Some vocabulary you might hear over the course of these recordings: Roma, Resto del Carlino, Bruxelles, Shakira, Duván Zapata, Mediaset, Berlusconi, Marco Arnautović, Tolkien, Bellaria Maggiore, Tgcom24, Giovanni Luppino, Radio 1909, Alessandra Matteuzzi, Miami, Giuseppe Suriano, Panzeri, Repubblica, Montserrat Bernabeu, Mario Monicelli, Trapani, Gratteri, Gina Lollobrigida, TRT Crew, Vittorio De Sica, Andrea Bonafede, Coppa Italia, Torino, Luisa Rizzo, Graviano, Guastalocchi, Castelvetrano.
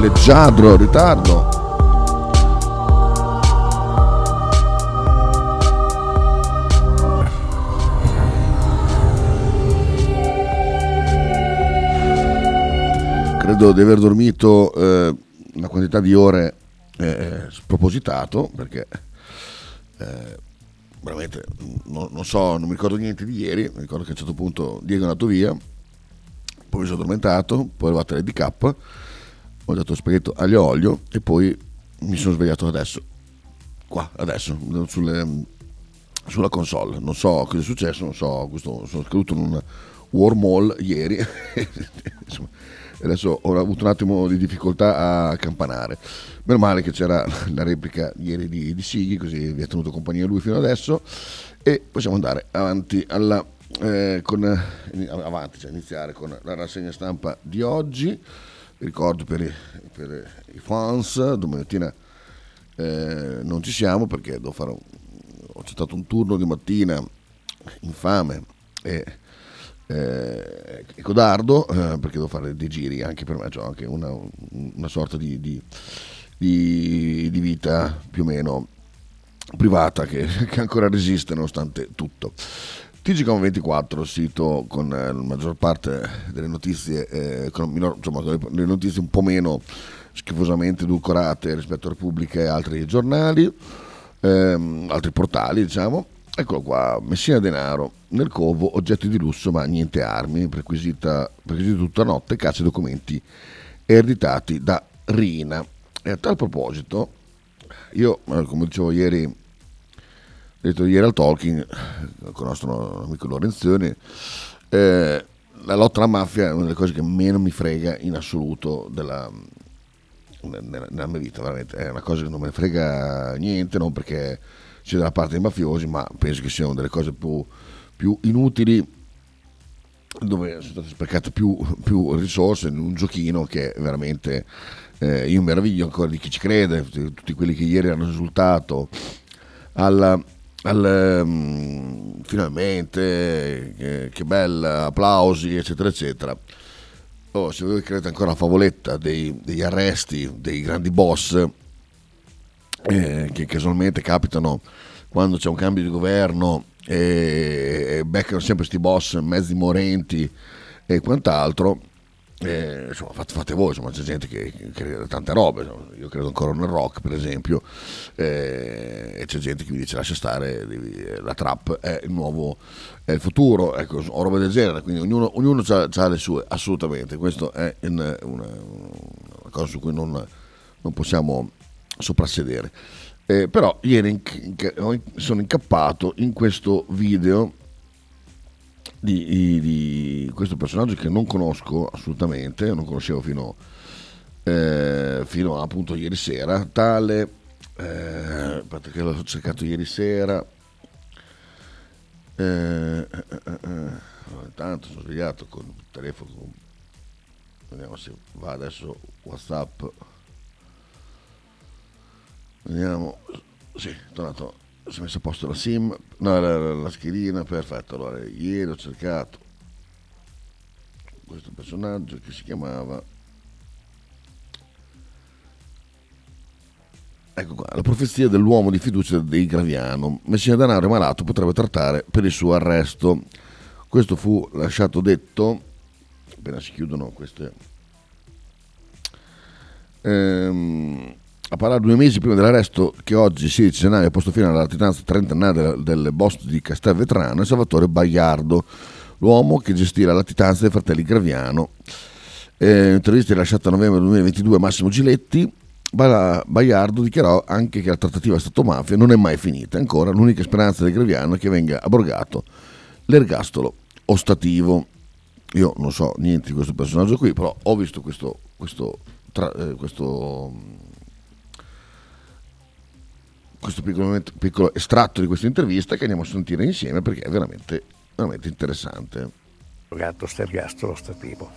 leggiadro, ritardo. Credo di aver dormito una quantità di ore spropositato, perché veramente non mi ricordo niente di ieri. Mi ricordo che a un certo punto Diego è andato via, poi mi sono addormentato, poi ho arrivato all'EDK, ho dato spaghetto aglio olio e poi mi sono svegliato adesso sulla console. Non so cosa è successo, sono caduto in un wormhole ieri. Insomma, adesso ho avuto un attimo di difficoltà a campanare. Meno male che c'era la replica ieri di Sighi, così vi ha tenuto compagnia lui fino adesso, e possiamo andare avanti iniziare con la rassegna stampa di oggi. Vi ricordo per i fans, domattina non ci siamo perché devo fare ho accettato un turno di mattina infame e codardo, perché devo fare dei giri anche per me, cioè anche una sorta di vita più o meno privata che ancora resiste nonostante tutto. Tgcom24, sito con la maggior parte delle notizie, le notizie un po' meno schifosamente edulcorate rispetto a Repubblica e altri giornali, altri portali, diciamo. Eccolo qua, Messina Denaro, nel covo oggetti di lusso ma niente armi, perquisito tutta notte, caccia documenti ereditati da Riina. E a tal proposito, io, come dicevo ieri, al Tolkien, con il nostro amico Lorenzioni, la lotta alla mafia è una delle cose che meno mi frega in assoluto nella mia vita, veramente. È una cosa che non me ne frega niente, non perché sia dalla parte dei mafiosi, ma penso che siano delle cose più inutili, dove sono state sprecate più risorse in un giochino che veramente io meraviglio ancora di chi ci crede, tutti quelli che ieri hanno risultato finalmente che bella, applausi eccetera eccetera. Se voi credete ancora alla favoletta degli arresti dei grandi boss che casualmente capitano quando c'è un cambio di governo e beccano sempre questi boss mezzi morenti e quant'altro, insomma, fate voi, insomma, c'è gente che crede tante robe, insomma. Io credo ancora nel rock, per esempio, e c'è gente che mi dice lascia stare, la trap è il nuovo, è il futuro, ecco, o roba del genere. Quindi ognuno ha le sue, assolutamente. Questo è una cosa su cui non possiamo soprassedere, però ieri sono incappato in questo video di questo personaggio che non conosco assolutamente, non conoscevo fino a appunto ieri sera, perché l'ho cercato ieri sera, intanto sono svegliato con il telefono, vediamo se va adesso WhatsApp, vediamo, sì, è tornato. Si è messa a posto la SIM, no, la schedina, perfetto. Allora, ieri ho cercato questo personaggio che si chiamava, ecco qua, la profezia dell'uomo di fiducia dei Graviano. Messina Denaro è malato, potrebbe trattare per il suo arresto. Questo fu lasciato detto appena si chiudono queste a parlare 2 mesi prima dell'arresto che oggi, 16 gennaio, ha posto fine alla latitanza 30enne del boss di Castelvetrano, Salvatore Bagliardo, l'uomo che gestì la latitanza dei fratelli Graviano. Un'intervista rilasciata a novembre 2022 a Massimo Giletti, Bagliardo dichiarò anche che la trattativa Stato-mafia non è mai finita. Ancora l'unica speranza del Graviano è che venga abrogato l'ergastolo ostativo. Io non so niente di questo personaggio qui, però ho visto questo piccolo estratto di questa intervista che andiamo a sentire insieme, perché è veramente, veramente interessante. Abrogato l'ergastolo ostativo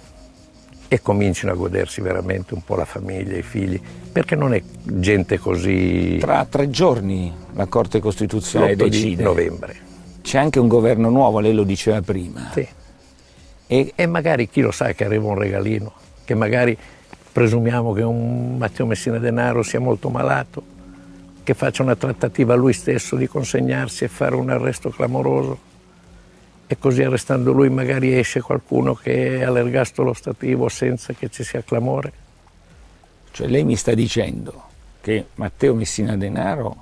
e cominciano a godersi veramente un po' la famiglia, i figli, perché non è gente così. Tra 3 giorni la Corte Costituzionale decide. Di novembre. C'è anche un governo nuovo, lei lo diceva prima. Sì. E magari chi lo sa che arriva un regalino, che magari Presumiamo che un Matteo Messina Denaro sia molto malato, che faccia una trattativa lui stesso di consegnarsi e fare un arresto clamoroso, e così arrestando lui magari esce qualcuno che è all'ergastolo stativo senza che ci sia clamore. Cioè lei mi sta dicendo che Matteo Messina Denaro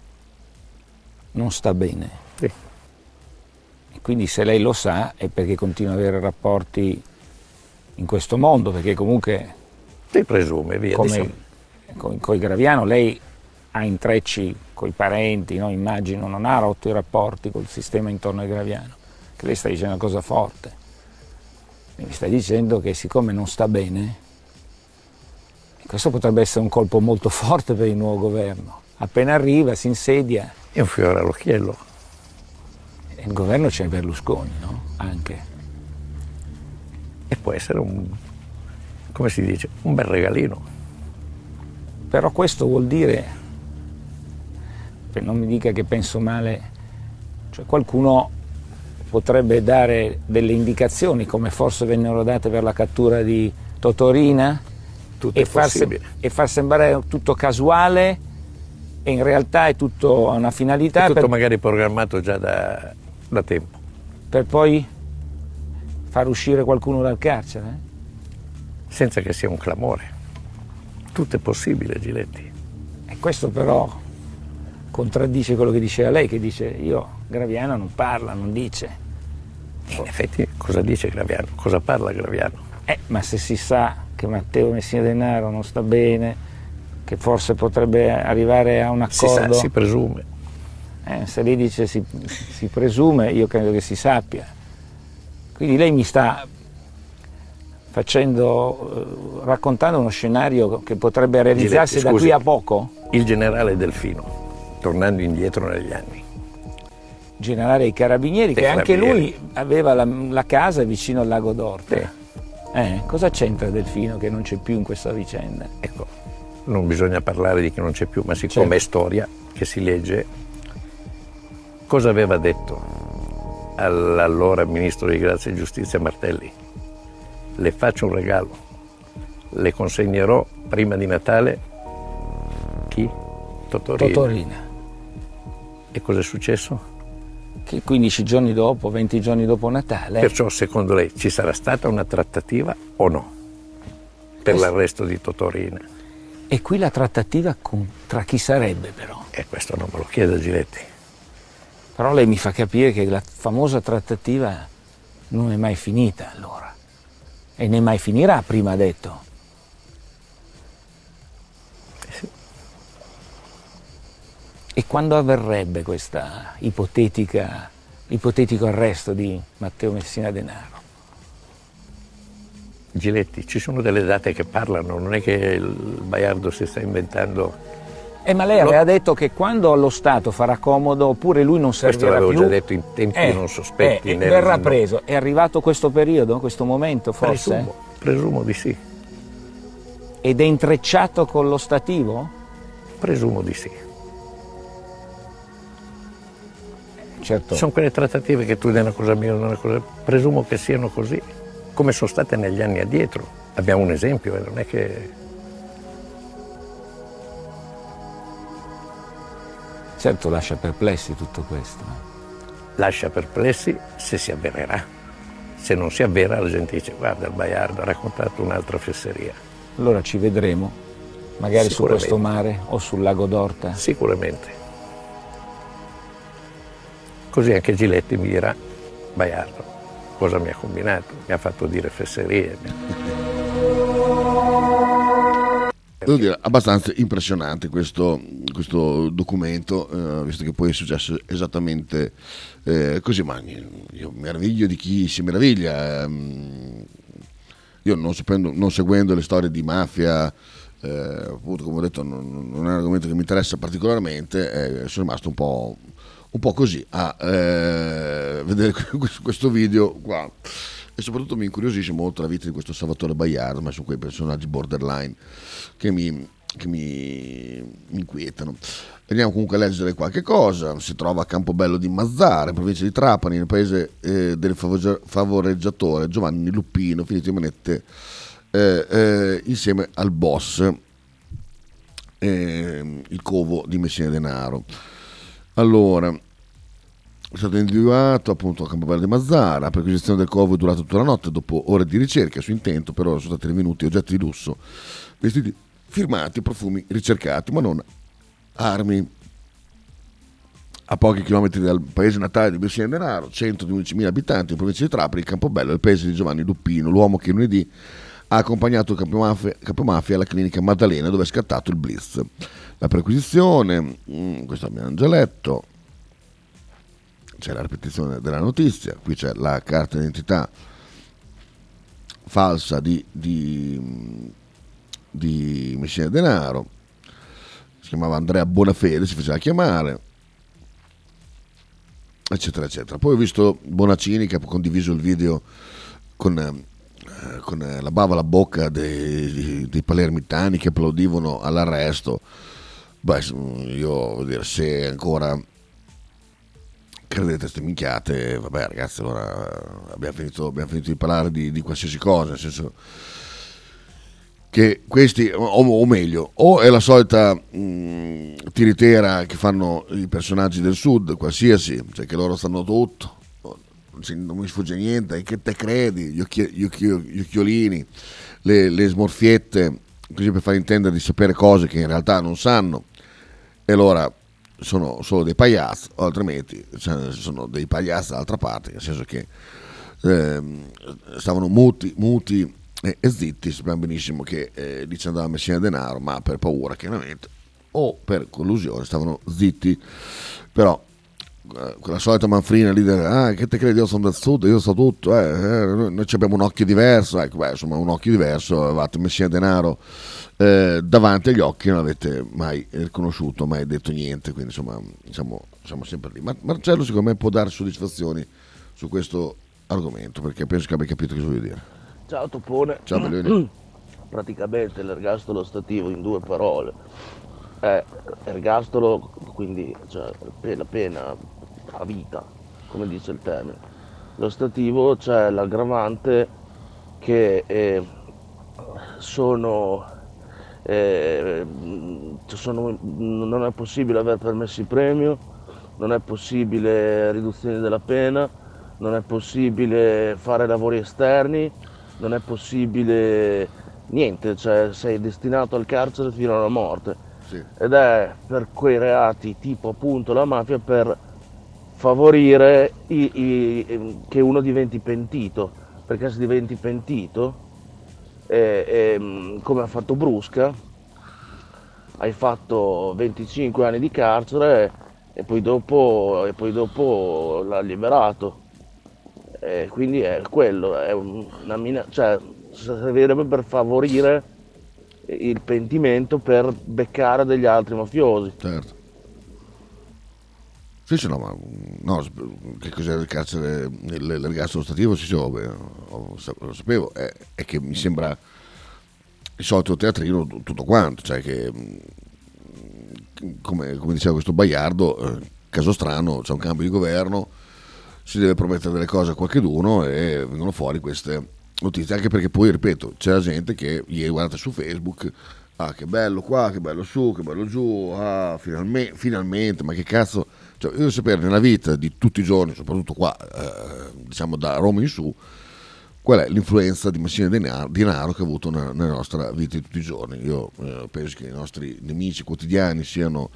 non sta bene? Sì. E quindi se lei lo sa è perché continua ad avere rapporti in questo mondo, perché comunque... Ti presume, via, diciamo. Con il Graviano lei ha intrecci coi parenti, no? Immagino, non ha rotto i rapporti col sistema intorno al Graviano, che lei sta dicendo una cosa forte. E mi sta dicendo che siccome non sta bene, questo potrebbe essere un colpo molto forte per il nuovo governo. Appena arriva, si insedia... È un fiore all'occhiello. E il governo c'è Berlusconi, no? Anche. E può essere un... come si dice, un bel regalino. Però questo vuol dire, non mi dica che penso male, cioè qualcuno potrebbe dare delle indicazioni come forse vennero date per la cattura di Totò Riina e far sembrare tutto casuale, e in realtà è tutto a una finalità. È tutto magari programmato già da tempo. Per poi far uscire qualcuno dal carcere, eh? Senza che sia un clamore. Tutto è possibile, Giletti. E questo però contraddice quello che diceva lei, che dice io, Graviano non parla, non dice. In effetti cosa dice Graviano? Cosa parla Graviano? Ma se si sa che Matteo Messina Denaro non sta bene, che forse potrebbe arrivare a un accordo... Si presume. Se lei dice si presume, io credo che si sappia. Quindi lei mi sta... raccontando uno scenario che potrebbe realizzarsi, Giletti, da qui a poco? Il generale Delfino, tornando indietro negli anni. Generale dei Carabinieri, che anche lui aveva la casa vicino al Lago d'Orta. Sì. Cosa c'entra Delfino che non c'è più in questa vicenda? Ecco, non bisogna parlare di che non c'è più, ma siccome certo. È storia che si legge, cosa aveva detto all'allora ministro di Grazia e Giustizia Martelli? Le faccio un regalo, le consegnerò prima di Natale chi? Totò Riina. Totò Riina. E cosa è successo? Che 15 giorni dopo, 20 giorni dopo Natale... Perciò secondo lei ci sarà stata una trattativa o no? Per l'arresto di Totò Riina. E qui la trattativa tra chi sarebbe però? E questo non me lo chiede Giletti. Però lei mi fa capire che la famosa trattativa non è mai finita allora. E ne mai finirà, prima detto. Sì. E quando avverrebbe questa ipotetico arresto di Matteo Messina Denaro? Giletti, ci sono delle date che parlano, non è che il Bagliardo si sta inventando... ma lei aveva detto che quando lo Stato farà comodo, oppure lui non servirà più... Questo l'avevo già detto in tempi non sospetti. Verrà preso. È arrivato questo periodo, questo momento forse? Presumo di sì. Ed è intrecciato con lo stativo? Presumo di sì. Certo. Sono quelle trattative che tu dai una cosa mia, una cosa... Presumo che siano così, come sono state negli anni addietro. Abbiamo un esempio, non è che... Certo, lascia perplessi tutto questo. Lascia perplessi se si avvererà. Se non si avvera, la gente dice guarda, il Bagliardo ha raccontato un'altra fesseria. Allora ci vedremo, magari su questo mare o sul Lago d'Orta. Sicuramente. Così anche Giletti mi dirà, Bagliardo, cosa mi ha combinato? Mi ha fatto dire fesserie. Devo dire, abbastanza impressionante questo documento, visto che poi è successo esattamente così, ma io meraviglio di chi si meraviglia. Io non seguendo le storie di mafia, appunto, come ho detto, non è un argomento che mi interessa particolarmente, sono rimasto un po' così a vedere questo video qua. E soprattutto mi incuriosisce molto la vita di questo Salvatore Bagliardo, ma sono quei personaggi borderline che mi inquietano. Andiamo comunque a leggere qualche cosa. Si trova a Campobello di Mazara, in provincia di Trapani, nel paese del favoreggiatore Giovanni Luppino, finito in manette insieme al boss, il covo di Messina Denaro. Allora, è stato individuato appunto a Campobello di Mazara. La perquisizione del covo è durata tutta la notte. Dopo ore di ricerca su intento, però sono stati rinvenuti oggetti di lusso, vestiti firmati, profumi ricercati, ma non armi. A pochi chilometri dal paese natale di Messina Denaro, centro di 11.000 abitanti in provincia di Trapani, Campobello, il paese di Giovanni Luppino, l'uomo che lunedì ha accompagnato il capomafia alla clinica Maddalena, dove è scattato il blitz. La perquisizione, questo abbiamo già letto, c'è la ripetizione della notizia, qui c'è la carta d'identità falsa di Messina Denaro, si chiamava Andrea Bonafede, si faceva chiamare, eccetera eccetera. Poi ho visto Bonaccini che ha condiviso il video con la bava alla bocca dei palermitani che applaudivano all'arresto. Beh, io voglio dire, se ancora credete a queste minchiate, vabbè ragazzi, allora abbiamo finito di parlare di qualsiasi cosa, nel senso che questi, o meglio, o è la solita tiritera che fanno i personaggi del sud, qualsiasi, cioè che loro sanno tutto, non mi sfugge niente, e che te credi, gli occhiolini, le smorfiette, così per far intendere di sapere cose che in realtà non sanno, e allora sono solo dei pagliazzi, o altrimenti sono dei pagliazzi dall'altra parte, nel senso che stavano muti e zitti. Sappiamo benissimo che lì ci andava Messina Denaro, ma per paura chiaramente o per collusione stavano zitti. Però quella solita manfrina lì che te credi, io sono del sud, io so tutto, noi abbiamo un occhio diverso, ecco, insomma un occhio diverso avevate Messina Denaro davanti agli occhi, non avete mai riconosciuto, mai detto niente, quindi insomma siamo sempre lì. Marcello secondo me può dare soddisfazioni su questo argomento, perché penso che abbia capito che voglio dire. Ciao Topone. Ciao Belloni. Praticamente l'ergastolo stativo in due parole è ergastolo, quindi cioè pena a vita, come dice il termine. Lo stativo c'è, cioè l'aggravante che non è possibile aver permessi premio, non è possibile riduzione della pena, non è possibile fare lavori esterni, non è possibile niente, cioè sei destinato al carcere fino alla morte, sì. Ed è per quei reati tipo appunto la mafia, per favorire che uno diventi pentito, perché se diventi pentito, come ha fatto Brusca, hai fatto 25 anni di carcere e poi dopo l'ha liberato. Quindi è quello, è una cioè servirebbe per favorire il pentimento, per beccare degli altri mafiosi. Certo. Sì, no, ma no, che cos'era il carcere, l'ergastolo stativo? Sì, lo sapevo, è che mi sembra il solito teatrino tutto quanto, cioè che come diceva questo Bagliardo, caso strano, c'è un cambio di governo, si deve promettere delle cose a qualcheduno e vengono fuori queste notizie, anche perché poi, ripeto, c'è la gente che ieri guardate su Facebook, che bello qua, che bello su, che bello giù, finalmente, ma che cazzo, cioè, io devo sapere nella vita di tutti i giorni, soprattutto qua, diciamo da Roma in su, qual è l'influenza di Messina Denaro che ha avuto nella nostra vita di tutti i giorni. Io penso che i nostri nemici quotidiani siano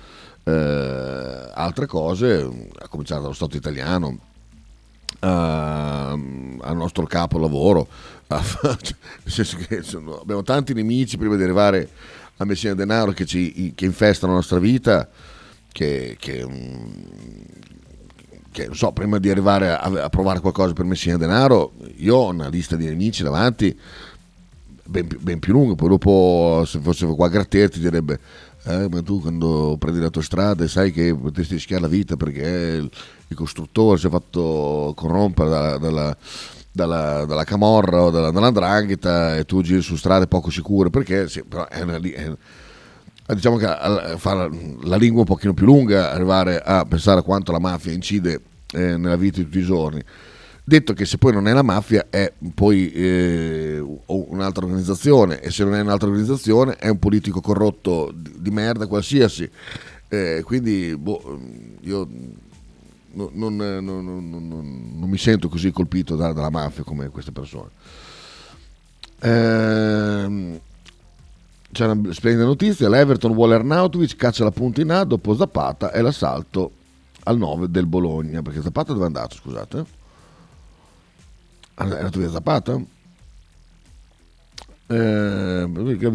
altre cose, a cominciare dallo Stato italiano, al nostro capolavoro, nel senso che abbiamo tanti nemici prima di arrivare a Messina Denaro che infestano la nostra vita, che non so, prima di arrivare a provare qualcosa per Messina Denaro io ho una lista di nemici davanti ben più lunga. Poi dopo, se fosse qua Gratteri ti direbbe ma tu quando prendi la tua strada sai che potresti rischiare la vita perché il costruttore si è fatto corrompere dalla camorra o dalla 'ndrangheta, e tu giri su strade poco sicure, perché sì, però diciamo che fare la lingua un pochino più lunga, arrivare a pensare a quanto la mafia incide nella vita di tutti i giorni. Detto che se poi non è la mafia è poi un'altra organizzazione, e se non è un'altra organizzazione è un politico corrotto di merda qualsiasi, quindi io non mi sento così colpito dalla mafia come queste persone. C'è una splendida notizia: l'Everton vuole Arnautović, caccia la punta in A dopo Zapata e l'assalto al 9 del Bologna, perché Zapata dove è andato, scusate? È andato via Zapata? Un'offerta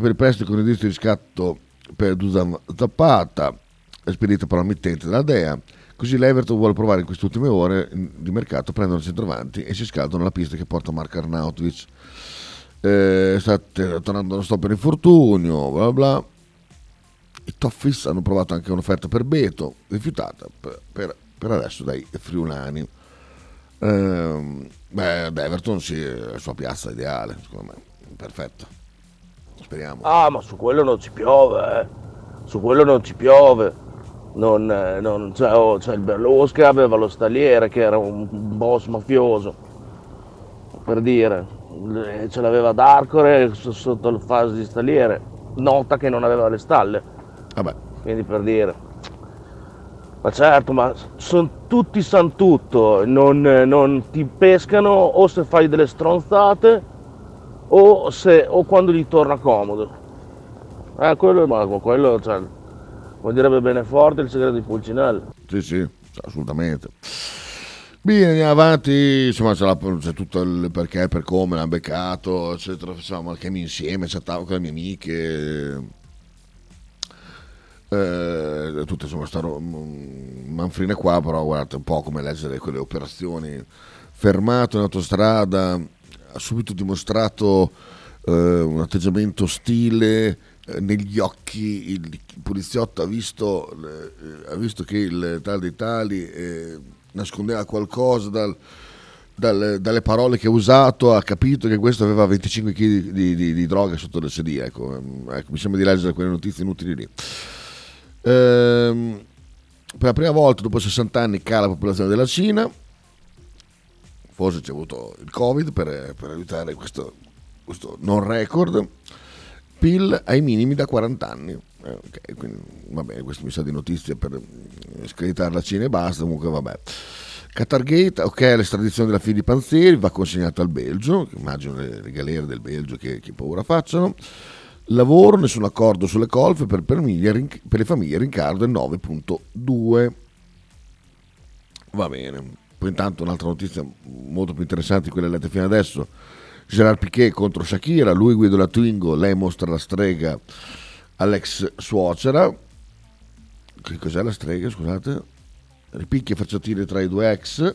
per il prestito con il diritto di riscatto per Duván Zapata spedita però mittente dalla Dea. Così l'Everton vuole provare in queste ultime ore di mercato, prendono centravanti e si scaldano la pista che porta Marco Arnautović. Sta tornando uno stop per infortunio, bla bla. I Toffis hanno provato anche un'offerta per Beto, rifiutata per adesso dai friulani. Ad Everton sì, è la sua piazza ideale, secondo me, perfetta. Speriamo. Ah, ma su quello non ci piove, su quello non ci piove. Non c'è, cioè il Berlusconi aveva lo Staliere che era un boss mafioso, per dire, ce l'aveva d'Arcore sotto la fase di Staliere, nota che non aveva le stalle. Vabbè. Quindi per dire, ma certo, ma sono tutti santutto, non ti pescano o se fai delle stronzate o quando gli torna comodo, quello cioè, come direbbe Beneforte, il segreto di Pulcinella. Sì, sì, assolutamente. Bene, andiamo avanti, insomma c'è tutto il perché, per come l'ha beccato, eccetera, facciamo anche insieme, chattavo con le mie amiche. Tutta insomma sta manfrina qua, però guardate un po' come leggere quelle operazioni. Fermato in autostrada, ha subito dimostrato un atteggiamento ostile negli occhi. Il poliziotto ha visto che il tal dei tali nascondeva qualcosa dalle parole che ha usato, ha capito che questo aveva 25 kg di droga sotto le sedie. Ecco, mi sembra di leggere quelle notizie inutili lì. Per la prima volta dopo 60 anni cala la popolazione della Cina, forse c'è avuto il Covid per aiutare questo non record. PIL ai minimi da 40 anni, okay, quindi, vabbè, questo mi sa di notizie per screditare la Cina e basta, comunque vabbè. Qatargate, ok, l'estradizione della figlia di Panzeri va consegnata al Belgio, immagino le galere del Belgio che paura facciano. Lavoro, nessun accordo sulle colf per le famiglie, rincaro del 9.2. Va bene. Poi intanto un'altra notizia molto più interessante di quella letta fino adesso: Gerard Piqué contro Shakira, lui guida la Twingo, lei mostra la strega all'ex suocera. Che cos'è la strega, scusate? Ripicchi e facciatine tra i due ex.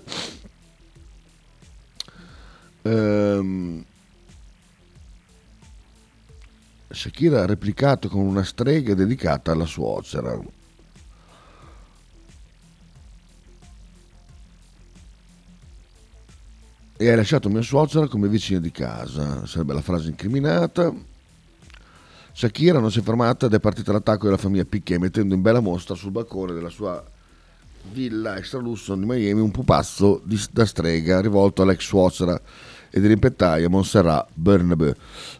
Shakira ha replicato con una strega dedicata alla suocera. E ha lasciato mia suocera come vicina di casa, sarebbe la frase incriminata. Shakira non si è fermata ed è partita l'attacco della famiglia Piqué, mettendo in bella mostra sul balcone della sua villa extralusso di Miami un pupazzo da strega rivolto all'ex suocera e di rimpettaia Montserrat Bernabeu,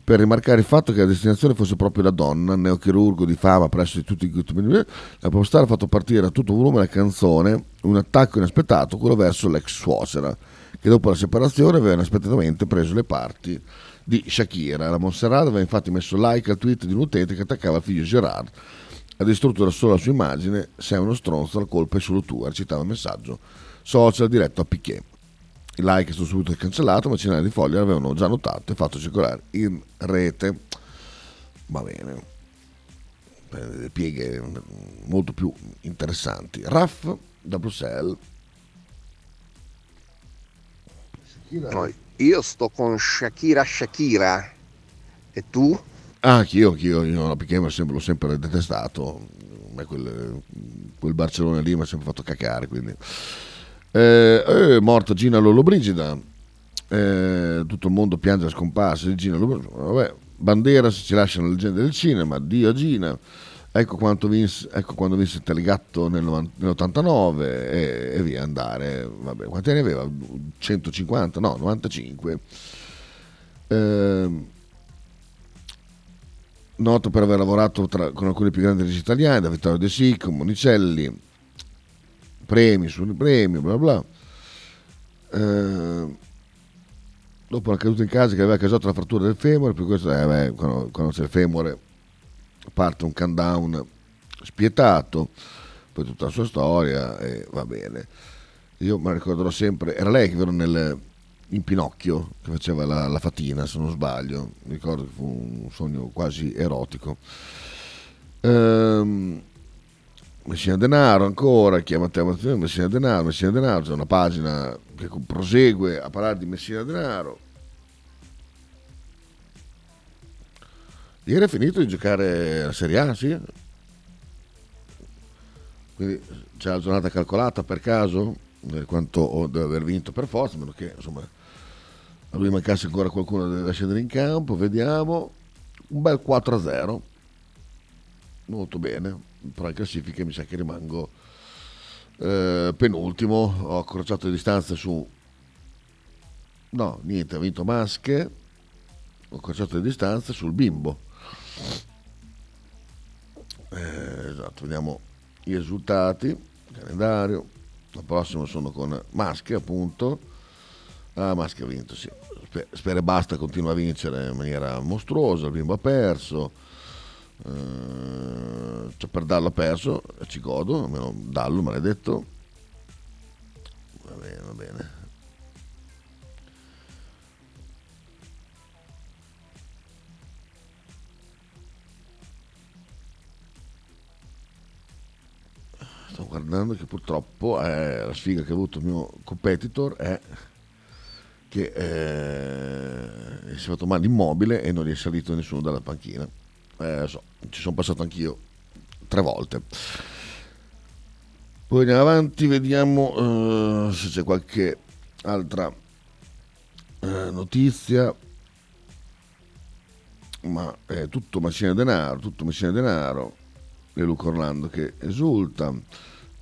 per rimarcare il fatto che la destinazione fosse proprio la donna. Neochirurgo di fama presso tutti i la popstar ha fatto partire a tutto volume la canzone, un attacco inaspettato, quello verso l'ex suocera, che dopo la separazione aveva inaspettatamente preso le parti di Shakira. La Montserrat aveva infatti messo like al tweet di un utente che attaccava il figlio Gerard, ha distrutto da sola la sua immagine, sei uno stronzo, la colpa è solo tua, recitava il messaggio social diretto a Piqué. Il like è stato subito cancellato, ma centinaia di foglie l'avevano già notato e fatto circolare in rete. Va bene, delle pieghe molto più interessanti. Raff da Bruxelles. No, io sto con Shakira. E tu? Ah, anch'io no, perché l'ho sempre detestato. Ma quel Barcellona lì mi ha sempre fatto cacare, quindi. Morta Gina Lollobrigida, tutto il mondo piange la scomparsa di Gina Lollobrigida. Vabbè, Banderas, ci lasciano le leggende del cinema, Dio Gina. Ecco quando vinse Telegatto nell'89 e via andare. Vabbè, quanti anni aveva? 150? No, 95. Noto per aver lavorato con alcune più grandi regie italiane, da Vittorio De Sica, Monicelli, premi su premi, bla bla. Dopo la caduta in casa che aveva causato la frattura del femore, per questo quando c'è il femore parte un countdown spietato, poi tutta la sua storia e va bene. Io me la ricorderò sempre, era lei che vero in Pinocchio che faceva la fatina, se non sbaglio, mi ricordo che fu un sogno quasi erotico. Messina Denaro ancora, chiama Matteo Messina Denaro, c'è una pagina che prosegue a parlare di Messina Denaro. Ieri è finito di giocare la Serie A, sì? Quindi c'è la giornata calcolata per caso, per quanto deve aver vinto per forza, meno che insomma a lui mancasse ancora qualcuno deve scendere in campo, vediamo, un bel 4-0, molto bene, però in classifica mi sa che rimango penultimo, ho accorciato le distanze su... No, niente, ha vinto Masche, ho accorciato le distanze sul Bimbo. Esatto, vediamo i risultati, calendario. La prossima sono con Maschi, appunto. Ah, Maschi ha vinto, sì. Spera e Basta continua a vincere in maniera mostruosa, il Bimbo ha perso, cioè per Dallo ha perso, ci godo, almeno Dallo maledetto. Va bene, va bene. Sto guardando che purtroppo la sfiga che ha avuto il mio competitor è che si è fatto male Immobile e non gli è salito nessuno dalla panchina. Ci sono passato anch'io 3 volte. Poi andiamo avanti, vediamo se c'è qualche altra notizia. Ma è tutto Messina Denaro. E Luca Orlando che esulta,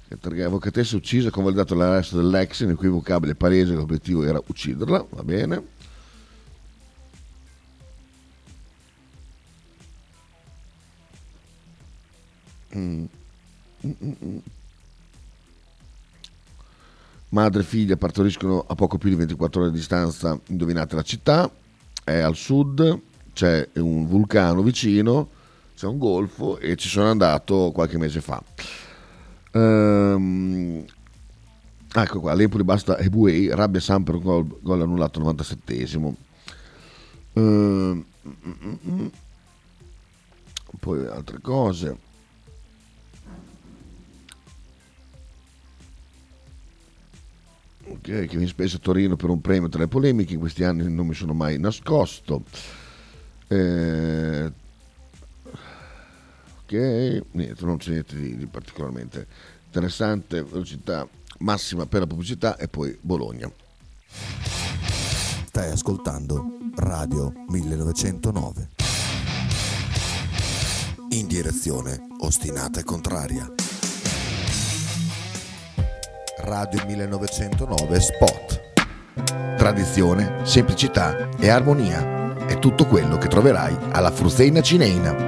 che avvocatessa uccisa, convalidato l'arresto dell'ex inequivocabile palese che l'obiettivo era ucciderla, va bene. Madre e figlia partoriscono a poco più di 24 ore di distanza, indovinate la città, è al sud, c'è un vulcano vicino, c'è un golfo e ci sono andato qualche mese fa. Ecco qua, l'Empoli basta Ebuei, rabbia Sam per un gol annullato al 97esimo. Poi altre cose. Ok, che mi spese a Torino per un premio tra le polemiche, in questi anni non mi sono mai nascosto. Niente, non c'è niente di particolarmente interessante. Velocità massima per la pubblicità e poi Bologna. Stai ascoltando Radio 1909 in direzione ostinata e contraria. Radio 1909 Spot. Tradizione, semplicità e armonia è tutto quello che troverai alla Fruzeina Cineina.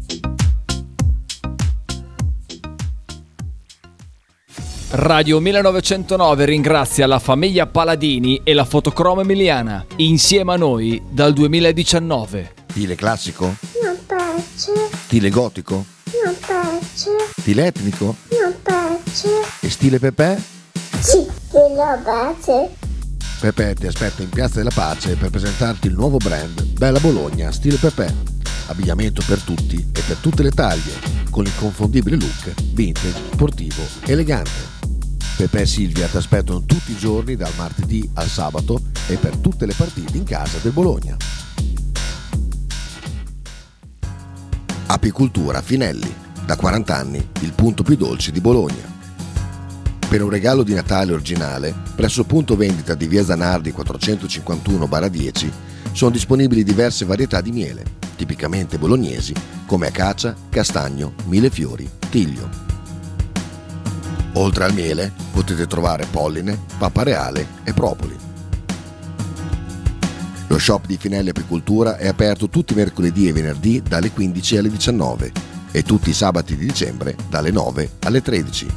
Radio 1909 ringrazia la famiglia Paladini e la Fotocromo Emiliana, insieme a noi dal 2019. Stile classico? Non piace. Stile gotico? Non piace. Stile etnico? Non piace. E stile Pepe? Sì, Bella Pace. Pepe ti aspetta in Piazza della Pace per presentarti il nuovo brand Bella Bologna Stile Pepe. Abbigliamento per tutti e per tutte le taglie, con l'inconfondibile look vintage, sportivo, elegante. Pepe e Silvia ti aspettano tutti i giorni dal martedì al sabato e per tutte le partite in casa del Bologna. Apicoltura Finelli, da 40 anni il punto più dolce di Bologna. Per un regalo di Natale originale, presso il punto vendita di via Zanardi 451-10, sono disponibili diverse varietà di miele, tipicamente bolognesi, come acacia, castagno, millefiori, tiglio. Oltre al miele potete trovare polline, papareale e propoli. Lo shop di Finelli Apicoltura è aperto tutti i mercoledì e venerdì dalle 15 alle 19 e tutti i sabati di dicembre dalle 9 alle 13.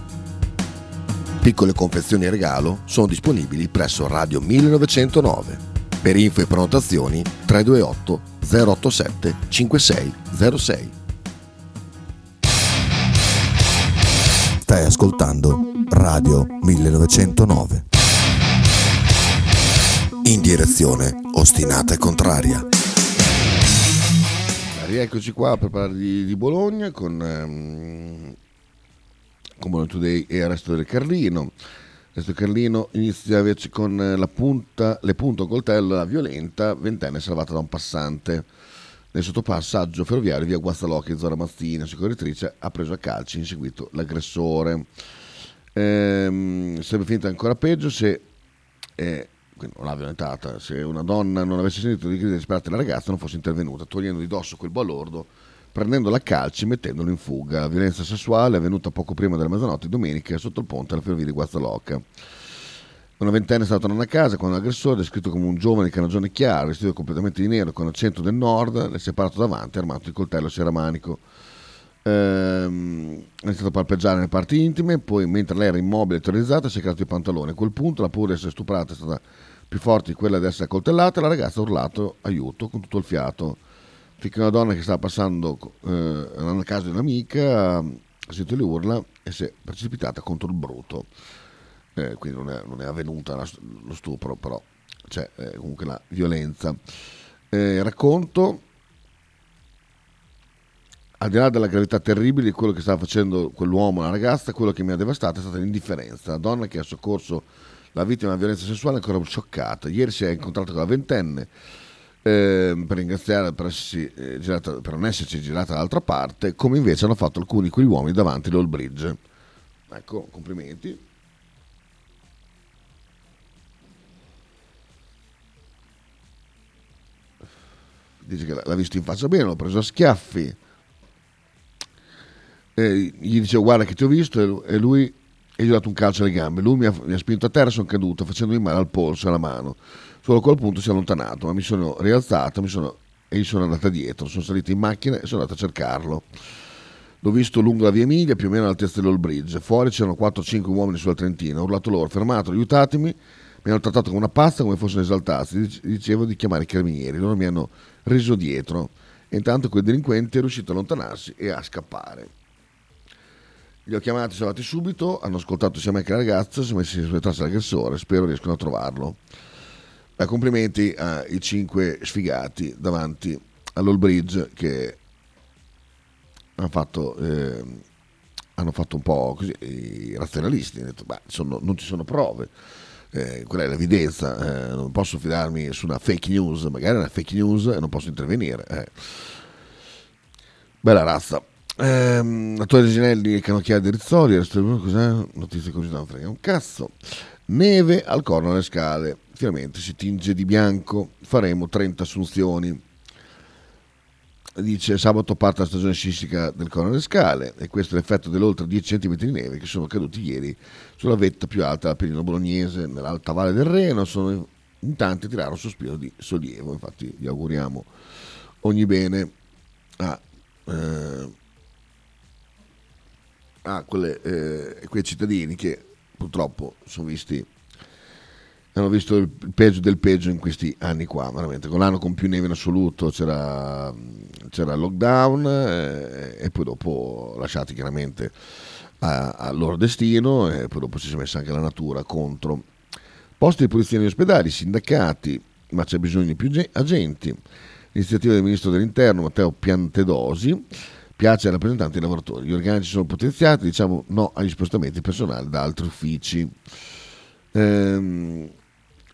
Piccole confezioni e regalo sono disponibili presso Radio 1909. Per info e prenotazioni 328 087 5606. Stai ascoltando Radio 1909. In direzione ostinata e contraria. Rieccoci qua a parlare di Bologna con Bologna Today e il Resto del Carlino. Resto Carlino inizia invece con le punte a coltello, la violenta ventenne salvata da un passante nel sottopassaggio ferroviario via Guastalocchi, zona Mazzina. Soccorritrice ha preso a calci inseguito l'aggressore. Sarebbe finita ancora peggio se non l'ha violentata, se una donna non avesse sentito di gridare disperata la ragazza non fosse intervenuta, togliendo di dosso quel balordo, prendendola a calci e mettendolo in fuga. La violenza sessuale è avvenuta poco prima della mezzanotte domenica sotto il ponte alla ferrovia di Guastalocca. Una ventenne è stata tornata a casa quando l'aggressore, descritto come un giovane carnagione chiaro, vestito completamente di nero con accento del nord, le si è parato davanti armato di coltello serramanico. È iniziato a palpeggiare nelle parti intime, poi mentre lei era immobile e terrorizzata si è creato i pantaloni. A quel punto la paura di essere stuprata è stata più forte di quella di essere accoltellata e la ragazza ha urlato aiuto con tutto il fiato. Finché una donna che stava passando a casa di un'amica ha sentito le urla e si è precipitata contro il bruto. Quindi non è avvenuta lo stupro, però c'è comunque la violenza. Racconto, al di là della gravità terribile di quello che stava facendo quell'uomo alla ragazza, quello che mi ha devastato è stata l'indifferenza. La donna che ha soccorso la vittima di una violenza sessuale è ancora scioccata. Ieri si è incontrata con la ventenne. Per ringraziare per non esserci girata dall'altra parte, come invece hanno fatto alcuni di quegli uomini davanti all'Old Bridge. Ecco, complimenti. Dice che l'ha visto in faccia bene, l'ho preso a schiaffi, gli dice guarda che ti ho visto, e lui gli ha dato un calcio alle gambe. Lui mi ha spinto a terra e sono caduto facendomi male al polso e alla mano. Solo a quel punto si è allontanato, ma mi sono rialzato e gli sono andata dietro. Sono salito in macchina e sono andato a cercarlo. L'ho visto lungo la via Emilia, più o meno all'altezza dell'Old Bridge. Fuori c'erano 4-5 uomini sulla Trentina. Ho urlato loro, fermato, aiutatemi. Mi hanno trattato come una pazza, come fossero esaltati. Dicevo di chiamare i carabinieri. Loro mi hanno riso dietro. E intanto quel delinquente è riuscito a allontanarsi e a scappare. Li ho chiamati, sono andati subito. Hanno ascoltato sia me che la ragazza. Si è messi sulle tracce dell'aggressore. Spero riescano a trovarlo. Complimenti ai 5 sfigati davanti all'Old Bridge che hanno fatto un po' così i razionalisti. Hanno detto non ci sono prove, quella è l'evidenza, non posso fidarmi su una fake news, magari è una fake news e non posso intervenire. Bella razza. Attore Ginelli e Canocchiale di Rizzoli. Cos'è? Notizie così non frega un cazzo. Neve al corno alle scale, finalmente si tinge di bianco, faremo 30 assunzioni. Dice sabato parte la stagione sciistica del corno alle scale e questo è l'effetto dell'oltre 10 cm di neve che sono caduti ieri sulla vetta più alta della Penisola Bolognese, nell'alta valle del Reno. Sono in tanti a tirare un sospiro di sollievo, infatti gli auguriamo ogni bene a quei cittadini che purtroppo hanno visto il peggio del peggio in questi anni qua, veramente, con l'anno con più neve in assoluto c'era il lockdown, e poi dopo lasciati chiaramente al loro destino, e poi dopo si è messa anche la natura contro. Posti di polizia negli ospedali, sindacati, ma c'è bisogno di più agenti. L'iniziativa del ministro dell'interno Matteo Piantedosi piace ai rappresentanti dei lavoratori. Gli organici sono potenziati, diciamo no agli spostamenti personali da altri uffici.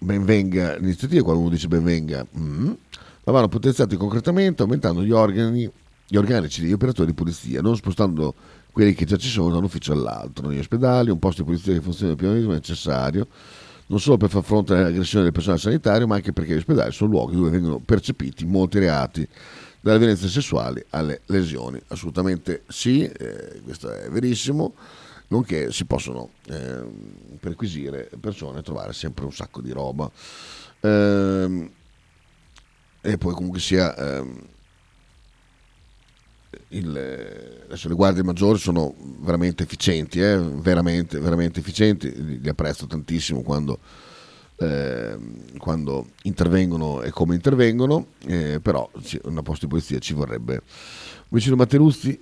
Benvenga l'iniziativa, qualcuno dice benvenga, ma vanno potenziati concretamente aumentando gli organici degli operatori di polizia, non spostando quelli che già ci sono da un ufficio all'altro. Negli ospedali un posto di polizia che funzioni più è necessario, non solo per far fronte alle aggressioni del personale sanitario, ma anche perché gli ospedali sono luoghi dove vengono percepiti molti reati, dalle violenze sessuali alle lesioni. Assolutamente sì, questo è verissimo, nonché si possono perquisire persone e trovare sempre un sacco di roba. E poi comunque sia, adesso le guardie maggiori sono veramente efficienti, veramente efficienti, li apprezzo tantissimo quando intervengono e come intervengono, però una posta di polizia ci vorrebbe. Vicino Matteuzzi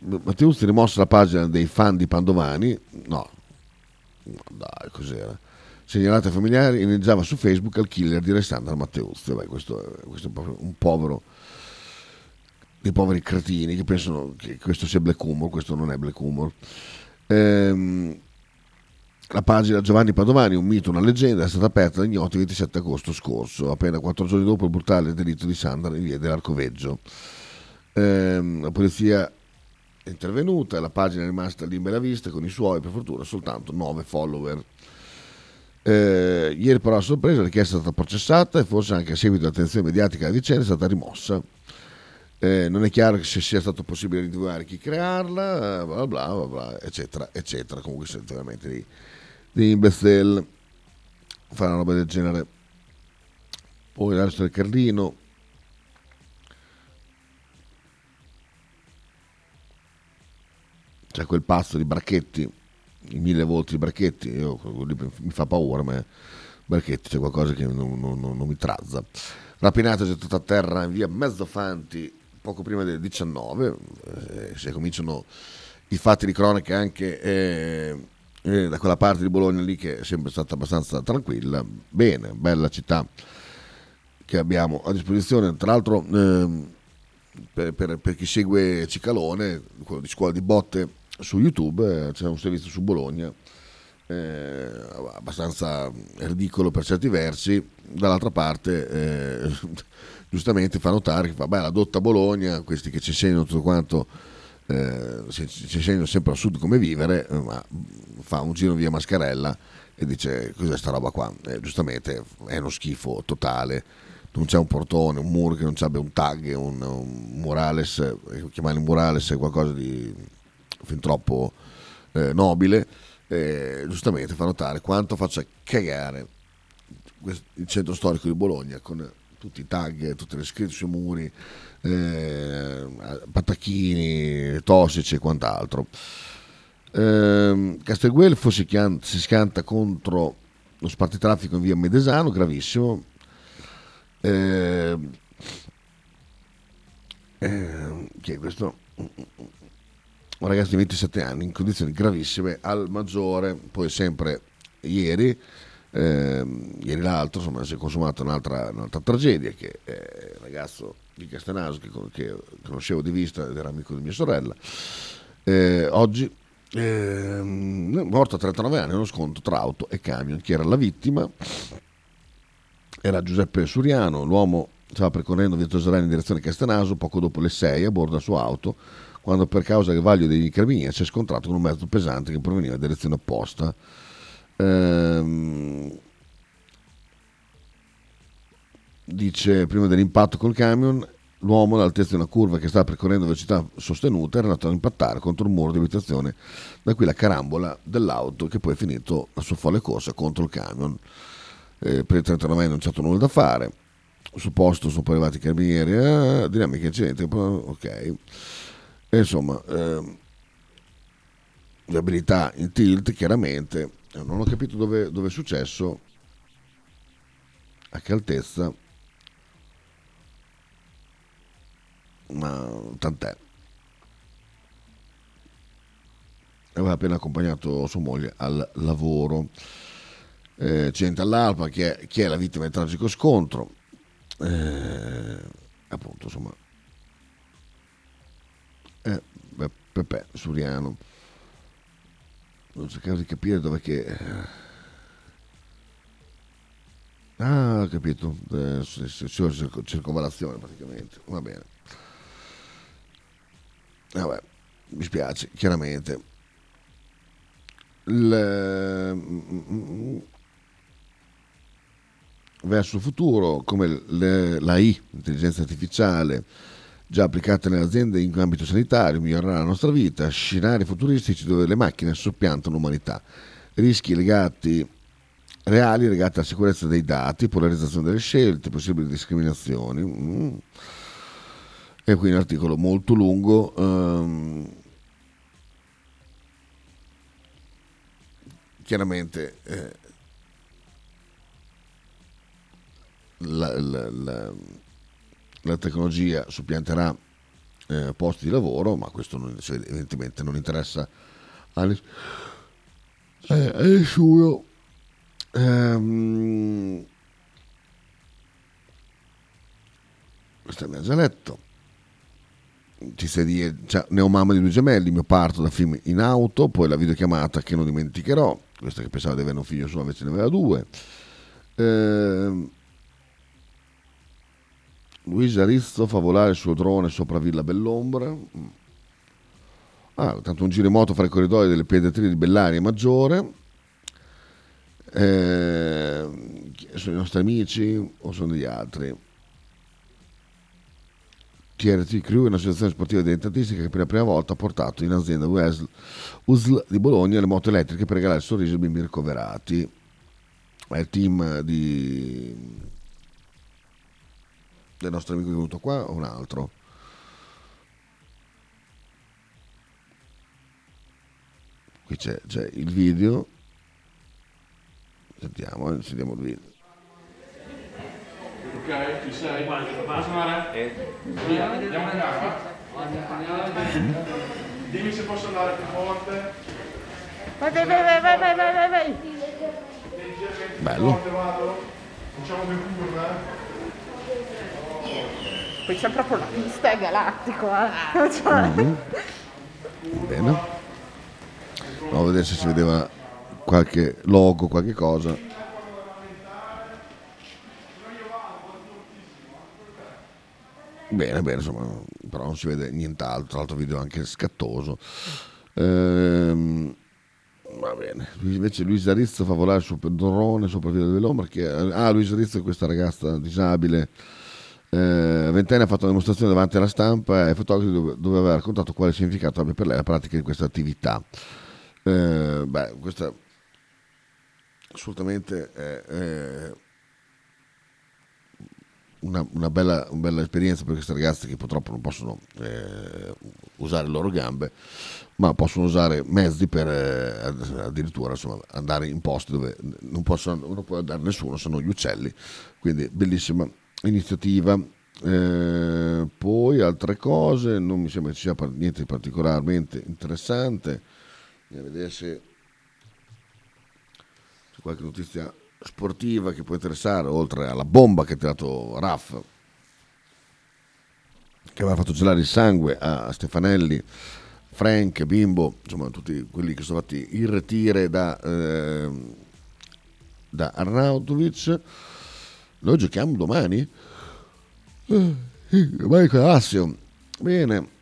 rimossa la pagina dei fan di Pandovani, no dai, cos'era? Segnalata ai familiari, inneggiava su Facebook al killer di Alessandra Matteuzzi. Beh, questo è proprio un povero, dei poveri cretini che pensano che questo sia black humor. Questo non è black humor. La pagina Giovanni Padovani, un mito, una leggenda, è stata aperta da ignoti il 27 agosto scorso, appena 4 giorni dopo il brutale delitto di Sandra in via dell'Arcoveggio. La polizia è intervenuta, la pagina è rimasta lì in bella vista con i suoi, per fortuna, soltanto 9 follower. Ieri però a sorpresa la richiesta è stata processata e forse anche a seguito dell'attenzione mediatica alla vicenda è stata rimossa. Non è chiaro se sia stato possibile individuare chi crearla, bla bla bla bla, eccetera eccetera. Comunque siete veramente di imbecille fare una roba del genere. Poi il Resto del Carlino, c'è quel pazzo di Brachetti, i 1000 volti di Brachetti, io mi fa paura, ma Brachetti c'è qualcosa che non mi trazza. Rapinato e gettato a terra in via Mezzofanti poco prima delle 19, se cominciano i fatti di cronaca anche da quella parte di Bologna lì, che è sempre stata abbastanza tranquilla. Bene, bella città che abbiamo a disposizione, tra l'altro, per chi segue Cicalone, quello di Scuola di Botte su YouTube, c'è un servizio su Bologna abbastanza ridicolo per certi versi, dall'altra parte giustamente fa notare che vabbè, la dotta Bologna, questi che ci insegnano tutto quanto, ci insegnano sempre a sud come vivere, ma fa un giro via Mascarella e dice cos'è sta roba qua, giustamente è uno schifo totale, non c'è un portone, un muro che non abbia un tag, un murales, chiamarlo murales è qualcosa di fin troppo nobile, giustamente fa notare quanto faccia cagare il centro storico di Bologna con tutti i tag, tutte le scritte sui muri, patacchini, tossici e quant'altro. Castelguelfo si schianta contro lo spartitraffico in via Medesano, gravissimo. Chi è questo? Un ragazzo di 27 anni in condizioni gravissime al Maggiore. Poi sempre ieri l'altro, insomma, si è consumata un'altra tragedia, che il ragazzo di Castenaso che conoscevo di vista ed era amico di mia sorella, oggi morto a 39 anni, uno scontro tra auto e camion. Chi era la vittima? Era Giuseppe Suriano, l'uomo stava percorrendo via Toserani in direzione Castenaso poco dopo le 6 a bordo della sua auto, quando per causa del vaglio dei carabinieri si è scontrato con un mezzo pesante che proveniva in direzione opposta. Dice, prima dell'impatto col camion, l'uomo all'altezza di una curva che stava percorrendo velocità sostenuta era andato a impattare contro un muro di abitazione, da qui la carambola dell'auto che poi è finito la sua folle corsa contro il camion. Per il 39 non c'è stato nulla da fare. Sul posto sono poi arrivati i carabinieri, dinamica incidente, ok. E insomma, viabilità in tilt, chiaramente, non ho capito dove è successo, a che altezza, ma tant'è. Aveva appena accompagnato sua moglie al lavoro. C'entra all'alba chi è la vittima del tragico scontro, appunto, insomma, Pepe Suriano. Non cercavo di capire dove che... Ah, ho capito, circonvallazione praticamente, va bene. Vabbè, mi spiace, chiaramente. Verso futuro, come l'AI, l'intelligenza artificiale, già applicata nelle aziende in ambito sanitario, migliorerà la nostra vita. Scenari futuristici dove le macchine soppiantano l'umanità. Rischi legati alla sicurezza dei dati, polarizzazione delle scelte, possibili discriminazioni. E qui un articolo molto lungo. Chiaramente la tecnologia soppianterà posti di lavoro, ma questo evidentemente non interessa a nessuno. Questa mi ha già letto. Ci sei di neomamma di due gemelli, mio parto da film in auto, poi la videochiamata che non dimenticherò, questa che pensava di avere un figlio solo invece ne aveva due. Luisa Rizzo fa volare il suo drone sopra Villa Bellombra. Tanto un giro in moto fra i corridoi delle piedaterie di Bellaria Maggiore. Sono i nostri amici o sono degli altri? TRT Crew è un'associazione sportiva dilettantistica che per la prima volta ha portato in azienda USL di Bologna le moto elettriche per regalare il sorriso ai bimbi ricoverati. È il team del nostro amico venuto qua o un altro? Qui c'è il video. Sentiamo il video. Ok, ci sei? Andiamo in gara. Dimmi se posso andare più forte. Vai. Bello. Facciamo più curva. Poi c'è proprio la pista galattico, eh? Bene. Andiamo a vedere se si vedeva qualche logo, qualche cosa. Bene, insomma, però non si vede nient'altro. Tra l'altro, video anche scattoso. Va bene. Invece Luisa Rizzo fa volare il suo drone sopra Villa dell'Ombra. Luisa Rizzo è questa ragazza disabile. Ventenne, ha fatto una dimostrazione davanti alla stampa e ai fotografi dove aveva raccontato quale significato abbia per lei la pratica di questa attività. Questa assolutamente è una bella esperienza per queste ragazze che purtroppo non possono usare le loro gambe, ma possono usare mezzi per addirittura, insomma, andare in posti dove non può andare nessuno, sono gli uccelli. Quindi bellissima iniziativa. Poi altre cose, non mi sembra ci sia niente di particolarmente interessante. Andiamo a vedere se c'è qualche notizia sportiva che può interessare, oltre alla bomba che ha tirato Raf, che aveva fatto gelare il sangue a Stefanelli, Frank, Bimbo, insomma tutti quelli che sono fatti irretire da Arnautović. Noi giochiamo domani? Domani con Lazio. Bene.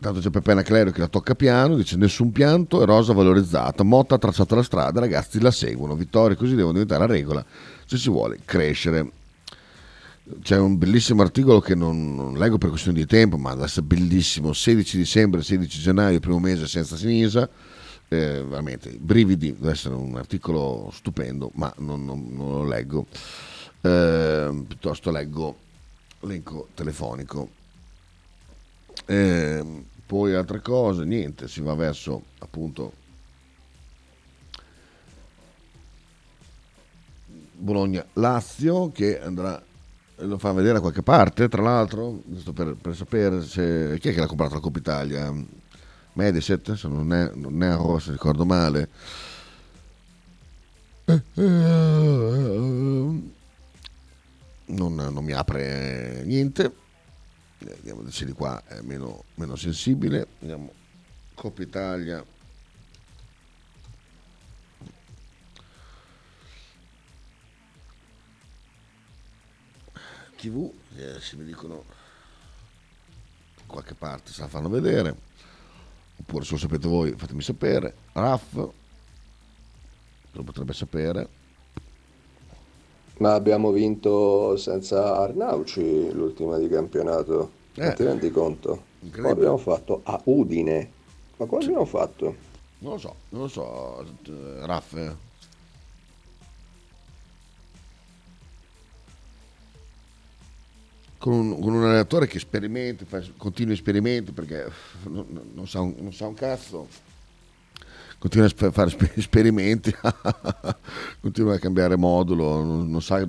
Tanto c'è Peppena Clerio che la tocca piano, dice nessun pianto e rosa valorizzata. Motta ha tracciato la strada, ragazzi la seguono. Vittorie così devono diventare la regola se si vuole crescere. C'è un bellissimo articolo che non leggo per questione di tempo, ma adesso è bellissimo. 16 dicembre, 16 gennaio, primo mese senza Sinisa. Veramente brividi, deve essere un articolo stupendo, ma non lo leggo, piuttosto leggo l'elenco telefonico. poi altre cose, niente, si va verso appunto Bologna-Lazio, che andrà, lo fa vedere a qualche parte, tra l'altro, giusto per sapere se chi è che l'ha comprato la Coppa Italia, Mediaset, se non è a Roma, se ricordo male. Non mi apre niente, vediamo se di qua è meno sensibile. Vediamo Coppa Italia, TV, se mi dicono qualche parte se la fanno vedere, oppure se lo sapete voi fatemi sapere. RAF lo potrebbe sapere, ma abbiamo vinto senza Arnautović l'ultima di campionato, non ti rendi conto? Poi abbiamo fatto a Udine, ma cosa abbiamo fatto? Non lo so Raff, con un allenatore che sperimenta, fa continui esperimenti, perché non sa un cazzo, continua a fare esperimenti, continua a cambiare modulo, non sa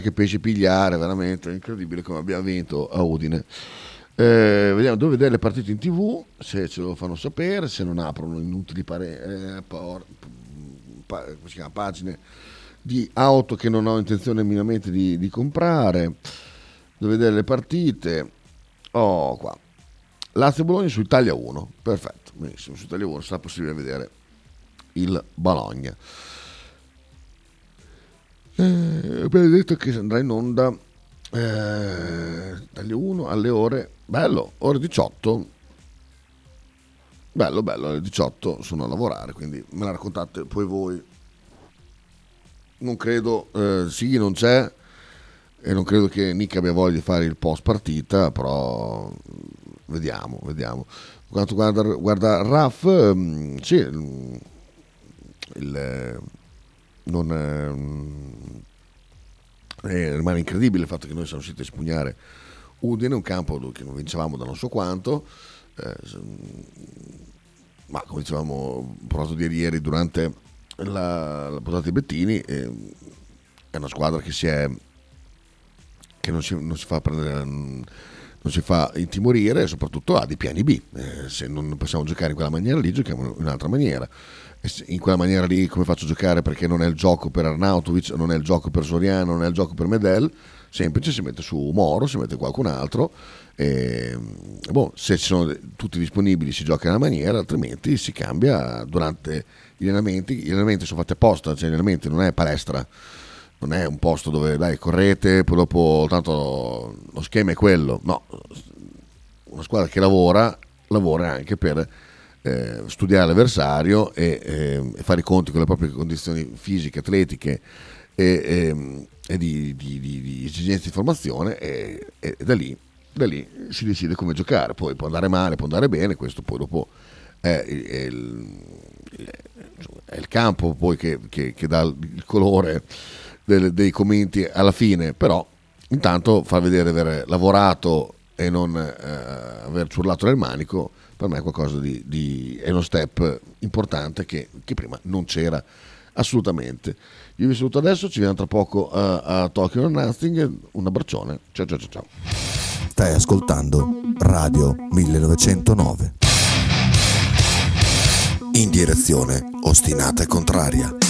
che pesci pigliare, veramente è incredibile come abbiamo vinto a Udine. Vediamo, dove vedere le partite in TV, se ce lo fanno sapere, se non aprono inutili pagine di auto che non ho intenzione minimamente di comprare. Dove vedere le partite, qua Lazio-Bologna su Italia 1, perfetto, benissimo, su Italia 1 sarà possibile vedere il Bologna. Abbiamo detto che andrà in onda Italia 1 alle ore, bello, ore 18, bello, alle 18 sono a lavorare, quindi me la raccontate poi voi. Non credo, sì, non c'è, e non credo che Nick abbia voglia di fare il post partita, però vediamo. Quanto guarda Raf, sì, rimane incredibile il fatto che noi siamo riusciti a espugnare Udine, un campo che non vincevamo da non so quanto, ma come dicevamo provato di ieri durante la puntata di Bettini, è una squadra che non si fa intimorire, e soprattutto ha dei piani B. Se non possiamo giocare in quella maniera lì, giochiamo in un'altra maniera. In quella maniera lì come faccio a giocare? Perché non è il gioco per Arnautović, non è il gioco per Suriano, non è il gioco per Medel. Semplice, si mette su Moro, si mette qualcun altro, e se ci sono tutti disponibili si gioca in una maniera, altrimenti si cambia durante gli allenamenti. Gli allenamenti sono fatti apposta, gli allenamenti non è palestra, non è un posto dove dai correte poi dopo tanto lo schema è quello, no, una squadra che lavora anche per studiare l'avversario e fare i conti con le proprie condizioni fisiche, atletiche e di esigenze di formazione, e da lì si decide come giocare. Poi può andare male, può andare bene, questo poi dopo è il campo poi che dà il colore dei commenti alla fine, però intanto far vedere aver lavorato e non aver ciurlato nel manico, per me è qualcosa è uno step importante che prima non c'era assolutamente. Io vi saluto adesso, ci vediamo tra poco a Tokyo or Nothing, un abbraccione, ciao. Stai ascoltando Radio 1909 in direzione ostinata e contraria.